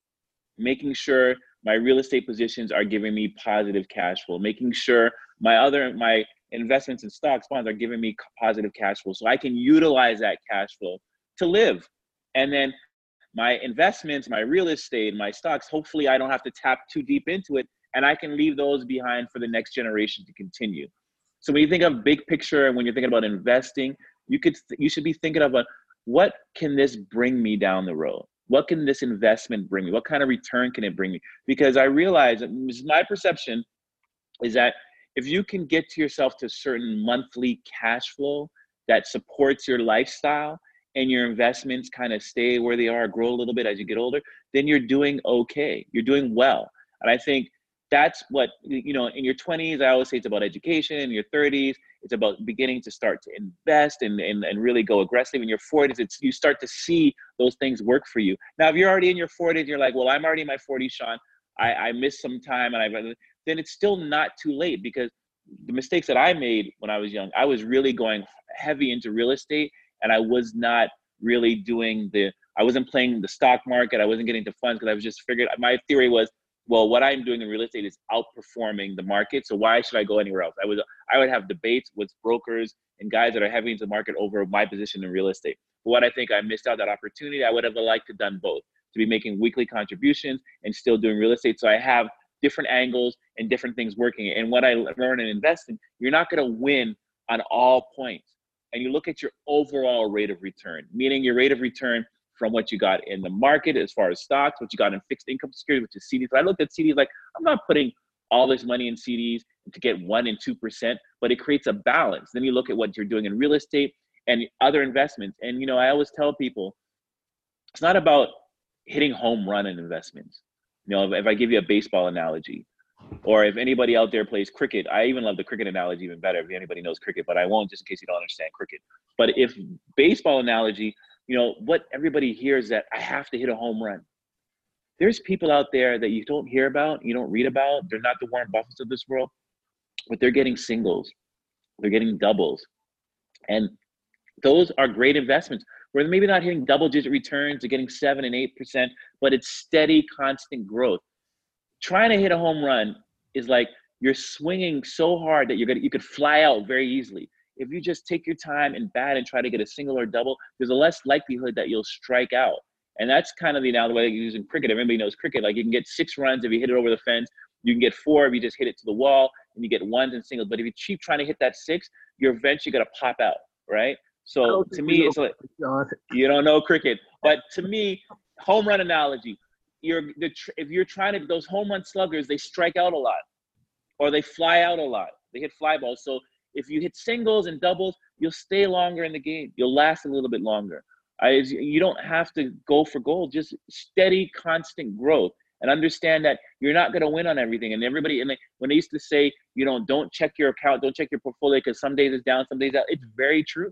making sure my real estate positions are giving me positive cash flow, making sure my investments in stocks, bonds are giving me positive cash flow, so I can utilize that cash flow to live. And then my investments, my real estate, my stocks, hopefully I don't have to tap too deep into it, and I can leave those behind for the next generation to continue. So when you think of big picture and when you're thinking about investing, you should be thinking about, what can this bring me down the road? What can this investment bring me? What kind of return can it bring me? Because I realize, my perception is that if you can get to yourself to a certain monthly cash flow that supports your lifestyle and your investments kind of stay where they are, grow a little bit as you get older, then you're doing okay. You're doing well. And I think that's what, you know, in your 20s, I always say it's about education. In your 30s, it's about beginning to start to invest and really go aggressive. In your 40s, you start to see those things work for you. Now, if you're already in your 40s, you're like, well, I'm already in my 40s, Sean. I missed some time, then it's still not too late, because the mistakes that I made when I was young, I was really going heavy into real estate, and I was not really I wasn't playing the stock market. I wasn't getting into funds, because I was just figured, my theory was, well, what I'm doing in real estate is outperforming the market, so why should I go anywhere else? I would have debates with brokers and guys that are heavy into the market over my position in real estate. But what I think, I missed out that opportunity. I would have liked to done both, to be making weekly contributions and still doing real estate. So I have different angles and different things working. And what I learned in investing, you're not going to win on all points. And you look at your overall rate of return, meaning your rate of return from what you got in the market as far as stocks, what you got in fixed income securities, which is CDs. I looked at CDs like, I'm not putting all this money in CDs to get 1% and 2%, but it creates a balance. Then you look at what you're doing in real estate and other investments. And, you know, I always tell people, it's not about hitting home run in investments. You know, if I give you a baseball analogy, or if anybody out there plays cricket, I even love the cricket analogy even better if anybody knows cricket, but I won't just in case you don't understand cricket. But if baseball analogy, you know, what everybody hears that I have to hit a home run. There's people out there that you don't hear about, you don't read about. They're not the Warren Buffetts of this world, but they're getting singles. They're getting doubles. And those are great investments where maybe not hitting double-digit returns, they're getting 7 and 8%, but it's steady, constant growth. Trying to hit a home run is like you're swinging so hard that you could fly out very easily. If you just take your time and bat and try to get a single or double, there's a less likelihood that you'll strike out. And that's kind of the analogy that you use in cricket. If anybody knows cricket, like you can get 6 runs if you hit it over the fence. You can get 4 if you just hit it to the wall, and you get ones and singles. But if you keep trying to hit that 6, you're eventually going to pop out, right? So to me, it's like, you don't know cricket. But to me, home run analogy, if you're trying to, those home run sluggers, they strike out a lot, or they fly out a lot. They hit fly balls. So if you hit singles and doubles, you'll stay longer in the game. You'll last a little bit longer. You don't have to go for gold, just steady, constant growth, and understand that you're not going to win on everything. And everybody, when they used to say, you know, don't check your account, don't check your portfolio, because some days it's down, some days out, it's very true.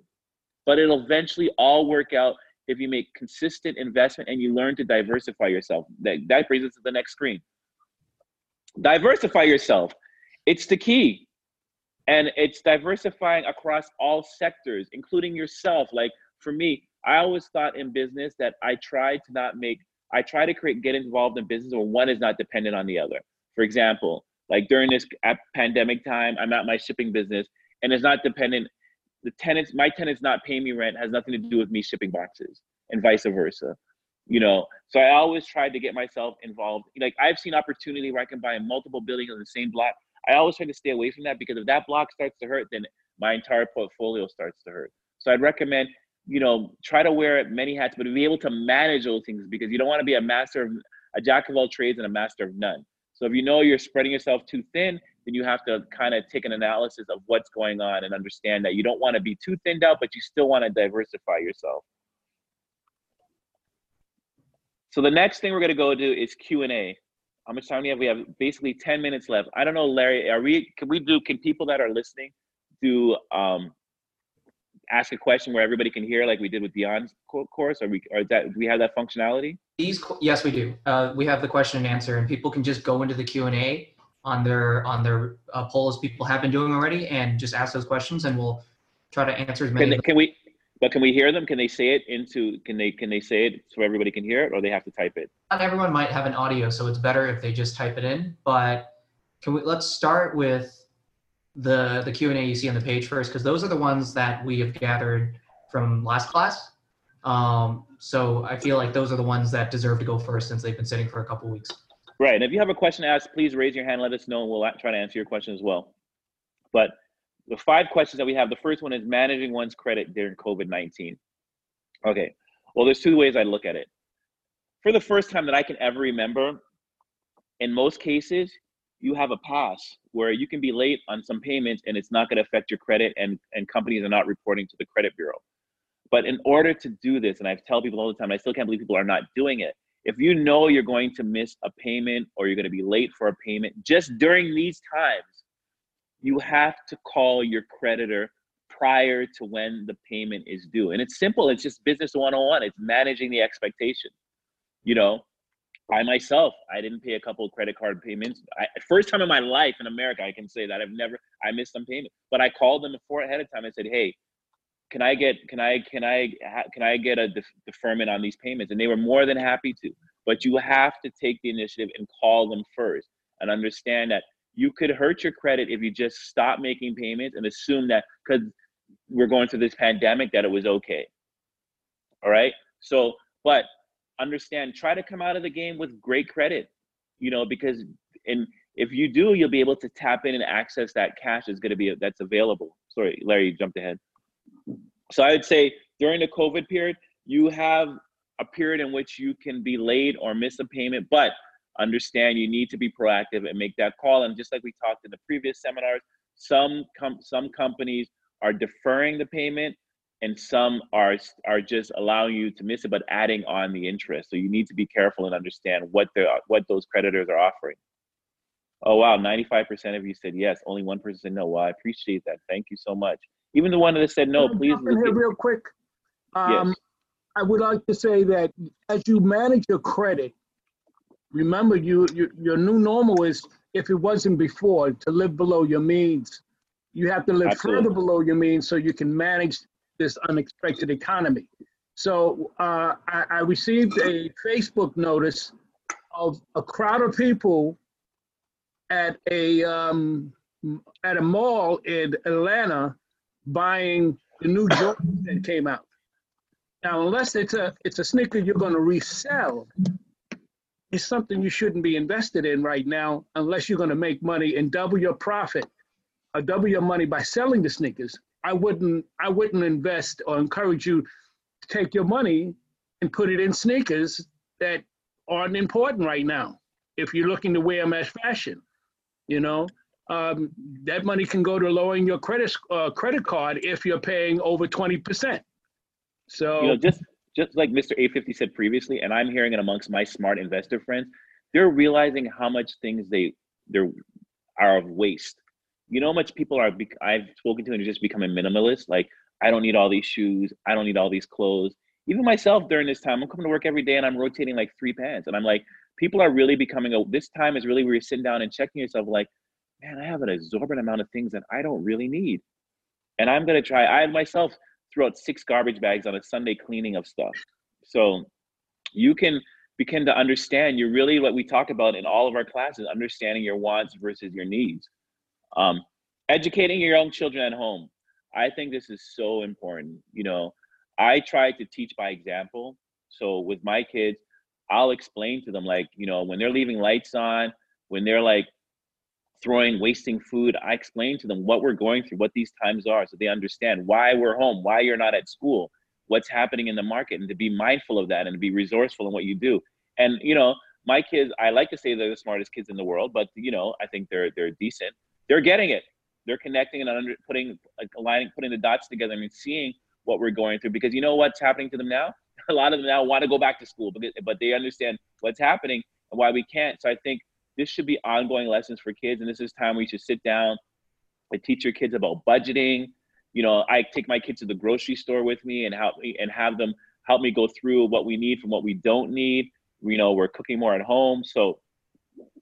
But it'll eventually all work out if you make consistent investment and you learn to diversify yourself. That brings us to the next screen. Diversify yourself. It's the key. And it's diversifying across all sectors, including yourself. Like for me, I always thought in business that I try to get involved in business where one is not dependent on the other. For example, like during this pandemic time, I'm at my shipping business and it's not dependent. My tenants not paying me rent has nothing to do with me shipping boxes, and vice versa. You know, so I always tried to get myself involved. Like I've seen opportunity where I can buy multiple buildings on the same block. I always try to stay away from that, because if that block starts to hurt, then my entire portfolio starts to hurt. So I'd recommend, you know, try to wear many hats, but be able to manage those things, because you don't want to be a jack of all trades and a master of none. So if you know you're spreading yourself too thin, then you have to kind of take an analysis of what's going on and understand that you don't want to be too thinned out, but you still want to diversify yourself. So the next thing we're going to go do is Q&A. How much time do we have? We have basically 10 minutes left. I don't know, Larry, can people that are listening do ask a question where everybody can hear, like we did with Dion's course, do we have that functionality? Yes, we do. We have the question and answer, and people can just go into the Q&A on their poll, as people have been doing already, and just ask those questions, and we'll try to answer as many. Can we hear them? Can they say it can they say it so everybody can hear it, or they have to type it? Not everyone might have an audio, so it's better if they just type it in, but let's start with the Q&A you see on the page first, because those are the ones that we have gathered from last class. So I feel like those are the ones that deserve to go first, since they've been sitting for a couple weeks. Right, and if you have a question to ask, please raise your hand, let us know, and we'll try to answer your question as well. But the 5 questions that we have, the first one is managing one's credit during COVID-19. Okay, well, there's 2 ways I look at it. For the first time that I can ever remember, in most cases, you have a pass where you can be late on some payments and it's not gonna affect your credit, and companies are not reporting to the credit bureau. But in order to do this, and I tell people all the time, I still can't believe people are not doing it, if you know you're going to miss a payment or you're going to be late for a payment, just during these times, you have to call your creditor prior to when the payment is due. And it's simple. It's just business 101. It's managing the expectation. You know, I myself, I didn't pay a couple of credit card payments. First time in my life in America, I can say that I missed some payment, but I called them ahead of time and said, hey, can I get a deferment on these payments? And they were more than happy to, but you have to take the initiative and call them first and understand that you could hurt your credit if you just stop making payments and assume that because we're going through this pandemic that it was okay. All right. So, but understand, try to come out of the game with great credit, you know, because If you do, you'll be able to tap in and access that cash that's available. Sorry, Larry, you jumped ahead. So I would say during the COVID period, you have a period in which you can be late or miss a payment, but understand you need to be proactive and make that call. And just like we talked in the previous seminars, some companies are deferring the payment and some are just allowing you to miss it, but adding on the interest. So you need to be careful and understand what those creditors are offering. Oh, wow, 95% of you said yes. Only 1% said no. Wow, I appreciate that. Thank you so much. Even the one that said no, please. Real quick. Yes. I would like to say that as you manage your credit, remember your new normal is, if it wasn't before, to live below your means. You have to live Absolutely. Further below your means so you can manage this unexpected economy. So I received a Facebook notice of a crowd of people at a mall in Atlanta buying the new Jordan that came out. Now, unless it's a sneaker you're going to resell, it's something you shouldn't be invested in right now unless you're going to make money and double your profit or double your money by selling the sneakers. I wouldn't invest or encourage you to take your money and put it in sneakers that aren't important right now if you're looking to wear them as fashion. You know, that money can go to lowering your credit card if you're paying over 20%. So, you know, just like Mr. A50 said previously, and I'm hearing it amongst my smart investor friends, they're realizing how much things they are of waste. You know how much people are, I've spoken to, and just becoming minimalist. Like, I don't need all these shoes. I don't need all these clothes. Even myself during this time, I'm coming to work every day and I'm rotating like 3 pants. And I'm like, people are really becoming, this time is really where you're sitting down and checking yourself like, man, I have an exorbitant amount of things that I don't really need. And I'm going to try, I myself threw out 6 garbage bags on a Sunday cleaning of stuff. So you can begin to understand, you're really what we talk about in all of our classes, understanding your wants versus your needs. Educating your young children at home. I think this is so important. You know, I try to teach by example. So with my kids, I'll explain to them, like, you know, when they're leaving lights on, when they're like wasting food, I explain to them what we're going through, what these times are, so they understand why we're home, why you're not at school, what's happening in the market, and to be mindful of that and to be resourceful in what you do. And, you know, my kids, I like to say they're the smartest kids in the world, but, you know, I think they're decent. They're getting it. They're connecting and putting the dots together and seeing what we're going through, because you know what's happening to them now? A lot of them now want to go back to school, but they understand what's happening and why we can't. So I think this should be ongoing lessons for kids. And this is time we should sit down and teach your kids about budgeting. You know, I take my kids to the grocery store with me and have them help me go through what we need from what we don't need. You know, we're cooking more at home. So,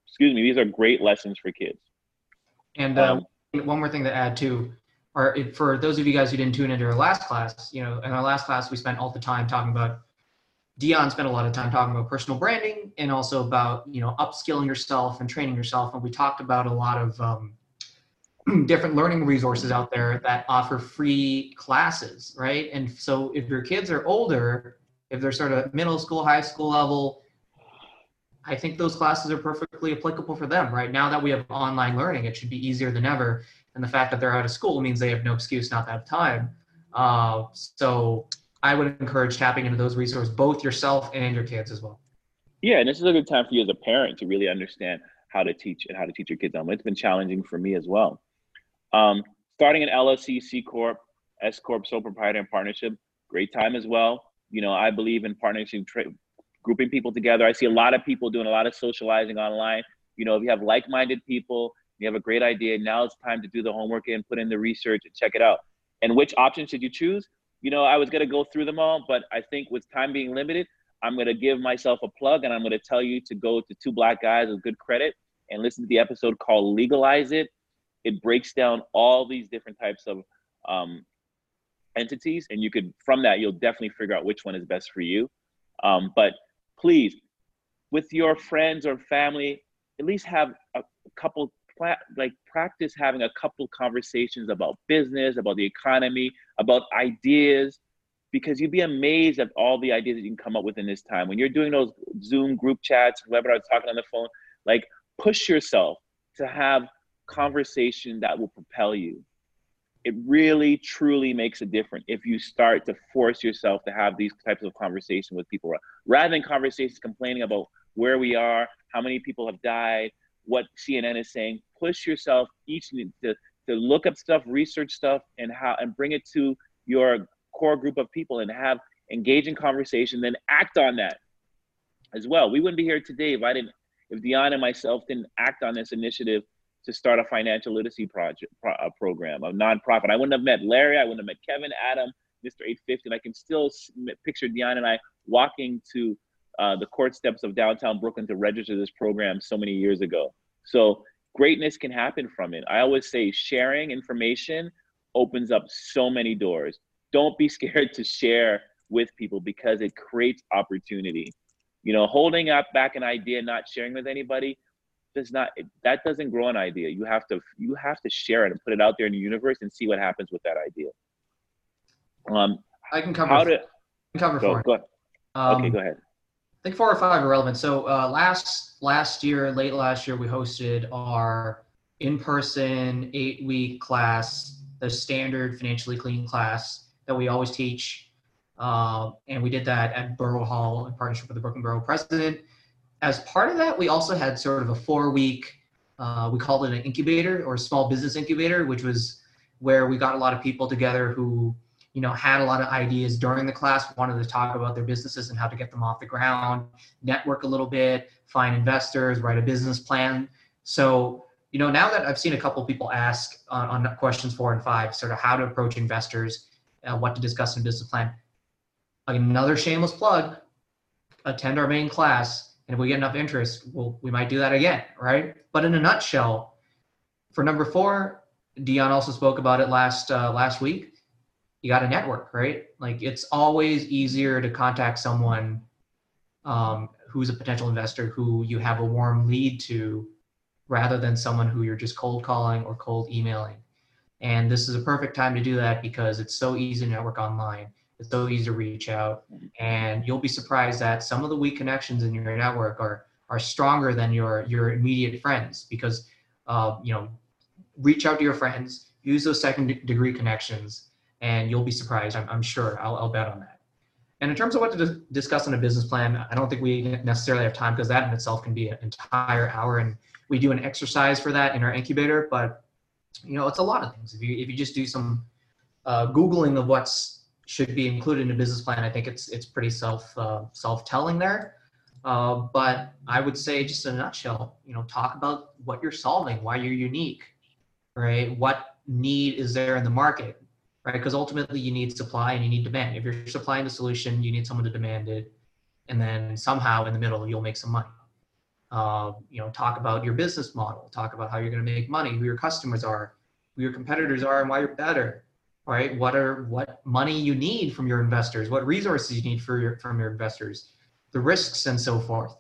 excuse me, these are great lessons for kids. And one more thing to add too, or for those of you guys who didn't tune into our last class, you know, in our last class, we spent all the time talking about, Dion spent a lot of time talking about personal branding and also about, you know, upskilling yourself and training yourself. And we talked about a lot of different learning resources out there that offer free classes, right? And so if your kids are older, if they're sort of middle school, high school level, I think those classes are perfectly applicable for them, right? Now that we have online learning, it should be easier than ever. And the fact that they're out of school means they have no excuse not to have time. So I would encourage tapping into those resources, both yourself and your kids as well. Yeah, and this is a good time for you as a parent to really understand how to teach and how to teach your kids. It's been challenging for me as well. Starting an LLC, C Corp, S Corp, sole proprietor, and partnership, great time as well. You know, I believe in partnership, grouping people together. I see a lot of people doing a lot of socializing online. You know, if you have like-minded people, you have a great idea, now it's time to do the homework and put in the research and check it out. And which option should you choose? You know, I was gonna go through them all, but I think with time being limited, I'm gonna give myself a plug and I'm gonna tell you to go to Two Black Guys with Good Credit and listen to the episode called Legalize It. It breaks down all these different types of entities, and you could, from that, you'll definitely figure out which one is best for you. But please, with your friends or family, at least have a couple, like practice having a couple conversations about business, about the economy, about ideas, because you'd be amazed at all the ideas that you can come up with in this time. When you're doing those Zoom group chats, webinars, talking on the phone, like push yourself, to have conversation that will propel you. It really, truly makes a difference if you start to force yourself to have these types of conversations with people, rather than conversations complaining about where we are, how many people have died, what CNN is saying. Push yourself each to look up stuff, research stuff, and bring it to your core group of people and have engaging conversation, then act on that as well. We wouldn't be here today if Dion and myself didn't act on this initiative to start a financial literacy program, a nonprofit. I wouldn't have met Larry, I wouldn't have met Kevin, Adam, Mr. 850, and I can still picture Dion and I walking to the court steps of downtown Brooklyn to register this program so many years ago. So greatness can happen from it. I always say sharing information opens up so many doors. Don't be scared to share with people because it creates opportunity. You know, holding up back an idea, not sharing with anybody, that doesn't grow an idea. You have to share it and put it out there in the universe and see what happens with that idea. I can cover. Go ahead. Okay, go ahead. I think 4 or 5 are relevant. So late last year, we hosted our in-person 8-week class, the standard Financially Clean class that we always teach. And we did that at Borough Hall in partnership with the Brooklyn Borough President. As part of that, we also had sort of a 4-week, we called it an incubator or a small business incubator, which was where we got a lot of people together who, you know, had a lot of ideas during the class, wanted to talk about their businesses and how to get them off the ground, network a little bit, find investors, write a business plan. So, you know, now that I've seen a couple of people ask on questions 4 and 5, sort of how to approach investors, what to discuss in business plan. Another shameless plug, attend our main class, and if we get enough interest, we might do that again, right? But in a nutshell, for number 4, Dion also spoke about it last week. You got to network, right? Like, it's always easier to contact someone who's a potential investor who you have a warm lead to, rather than someone who you're just cold calling or cold emailing. And this is a perfect time to do that because it's so easy to network online. It's so easy to reach out, and you'll be surprised that some of the weak connections in your network are stronger than your immediate friends because, you know, reach out to your friends, use those second-degree connections, and you'll be surprised. I'm sure. I'll bet on that. And in terms of what to discuss in a business plan, I don't think we necessarily have time because that in itself can be an entire hour, and we do an exercise for that in our incubator. But, you know, it's a lot of things. If you just do some Googling of what's should be included in a business plan, I think it's pretty self-telling there. But I would say, just in a nutshell, you know, talk about what you're solving, why you're unique, right? What need is there in the market, right? Because ultimately you need supply and you need demand. If you're supplying the solution, you need someone to demand it. And then somehow in the middle, you'll make some money. You know, talk about your business model, talk about how you're going to make money, who your customers are, who your competitors are, and why you're better. Right? What money you need from your investors, what resources you need from your investors, the risks and so forth.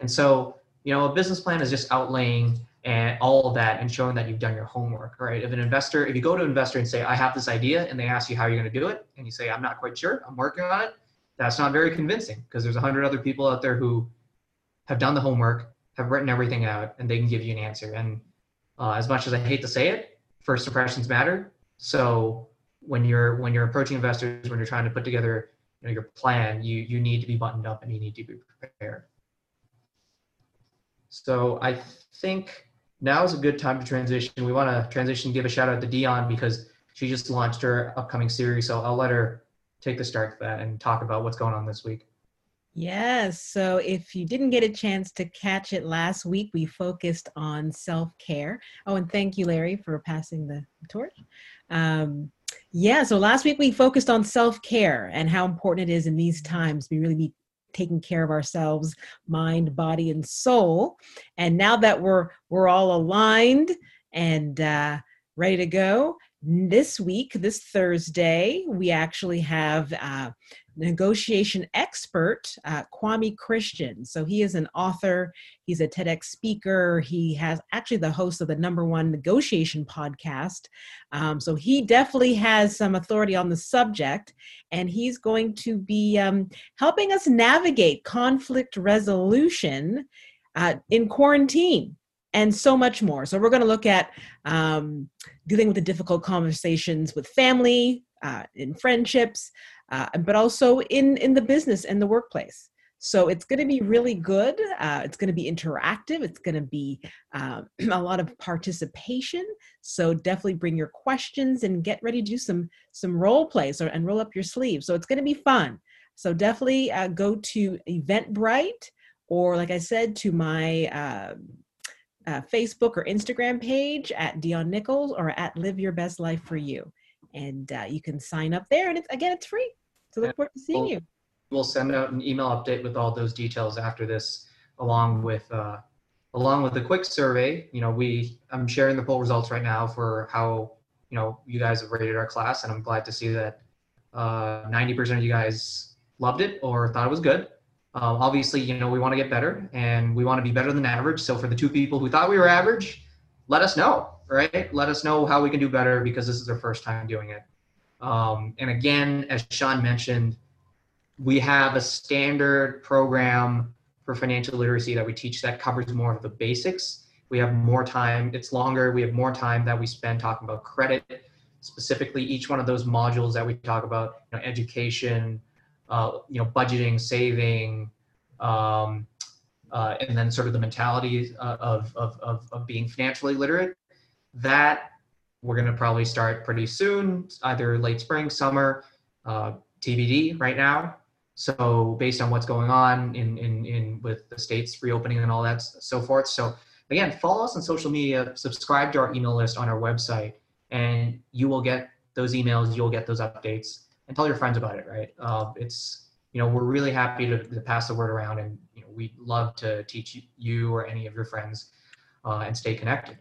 And so, you know, a business plan is just outlaying and all of that and showing that you've done your homework, right? If you go to an investor and say, I have this idea, and they ask you how you're going to do it, and you say, I'm not quite sure, I'm working on it. That's not very convincing because there's 100 other people out there who have done the homework, have written everything out, and they can give you an answer. And as much as I hate to say it, first impressions matter. So when you're approaching investors, when you're trying to put together, you know, your plan, you need to be buttoned up and you need to be prepared. So I think now is a good time to transition. We want to transition, give a shout out to Dion because she just launched her upcoming series. So I'll let her take the start for that and talk about what's going on this week. Yes. So if you didn't get a chance to catch it last week, we focused on self-care. Oh, and thank you, Larry, for passing the torch. Yeah, so last week we focused on self-care and how important it is in these times to really be taking care of ourselves, mind, body, and soul. And now that we're all aligned and ready to go, this week, this Thursday, we actually have negotiation expert, Kwame Christian. So he is an author, he's a TEDx speaker, he has actually the host of the #1 negotiation podcast. So he definitely has some authority on the subject, and he's going to be helping us navigate conflict resolution in quarantine. and so much more. So we're going to look at dealing with the difficult conversations with family, in friendships, but also in the business and the workplace. So it's going to be really good. It's going to be interactive. It's going to be a lot of participation. So definitely bring your questions and get ready to do some role plays and roll up your sleeves. So it's going to be fun. So definitely go to Eventbrite, or like I said, to my Facebook or Instagram page at Dion Nichols or at Live Your Best Life For You. And you can sign up there. And it's, again, it's free. So look forward to seeing you. We'll send out an email update with all those details after this, along with the quick survey. You know, I'm sharing the poll results right now for how, you know, you guys have rated our class, and I'm glad to see that 90% of you guys loved it or thought it was good. Obviously, you know, we want to get better and we want to be better than average. So for the two people who thought we were average, let us know, right? Let us know how we can do better, because this is our first time doing it. And again, as Sean mentioned, we have a standard program for financial literacy that we teach that covers more of the basics. We have more time, it's longer, we have more time that we spend talking about credit. Specifically, each one of those modules that we talk about, you know, education, budgeting, saving, and then sort of the mentality of being financially literate, that we're gonna probably start pretty soon, either late spring, summer, TBD right now. So based on what's going on in with the states reopening and all that so forth. So again, follow us on social media, subscribe to our email list on our website, and you will get those emails, you'll get those updates, and tell your friends about it, right? It's, you know, we're really happy to pass the word around, and you know, we'd love to teach you or any of your friends and stay connected.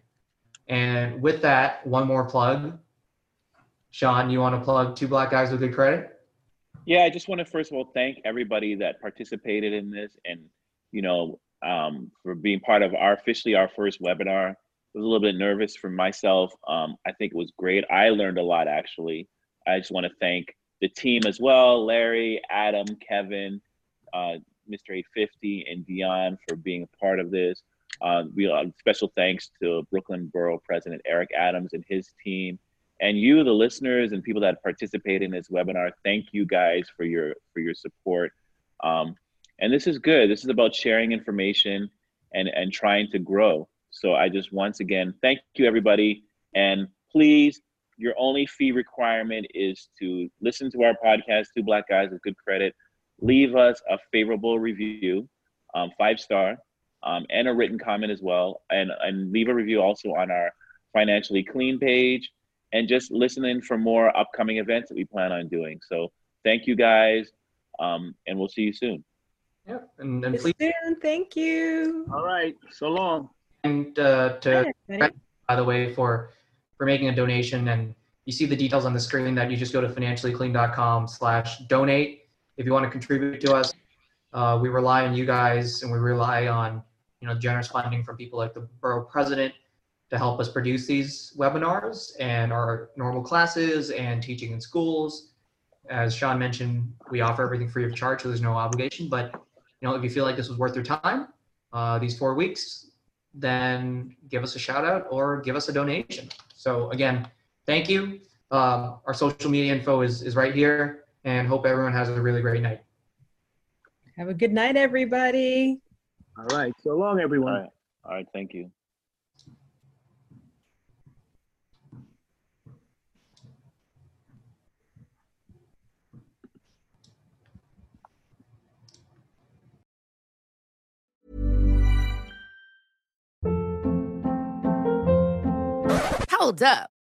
And with that, one more plug. Sean, you want to plug Two Black Guys with Good Credit? Yeah, I just want to first of all thank everybody that participated in this, and you know, for being part of officially our first webinar. I was a little bit nervous for myself. I think it was great. I learned a lot, actually. I just want to thank the team as well, Larry, Adam, Kevin, Mr. 850, and Dion for being a part of this. Special thanks to Brooklyn Borough President Eric Adams and his team. And you, the listeners and people that participate in this webinar, thank you guys for your support. And this is good. This is about sharing information and trying to grow. So I just, once again, thank you, everybody. And please, your only fee requirement is to listen to our podcast, Two Black Guys with Good Credit. Leave us a favorable review, 5-star, and a written comment as well. And leave a review also on our Financially Clean page. And just listen in for more upcoming events that we plan on doing. So thank you guys, and we'll see you soon. Yep, and please. Soon. Thank you. All right, so long. And to Hi, by the way, for making a donation, and you see the details on the screen, that you just go to financiallyclean.com/donate if you want to contribute to us. We rely on you guys, and we rely on, you know, generous funding from people like the borough president to help us produce these webinars and our normal classes and teaching in schools. As Sean mentioned, we offer everything free of charge, so there's no obligation, but you know, if you feel like this was worth your time, these 4 weeks, then give us a shout out or give us a donation. So again, thank you. Our social media info is right here, and hope everyone has a really great night. Have a good night, everybody. All right, so long, everyone. All right, thank you. Hold up.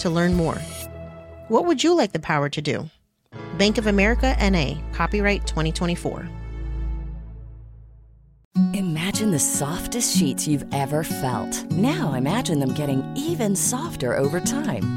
to learn more. What would you like the power to do? Bank of America, N.A., copyright 2024. Imagine the softest sheets you've ever felt. Now imagine them getting even softer over time.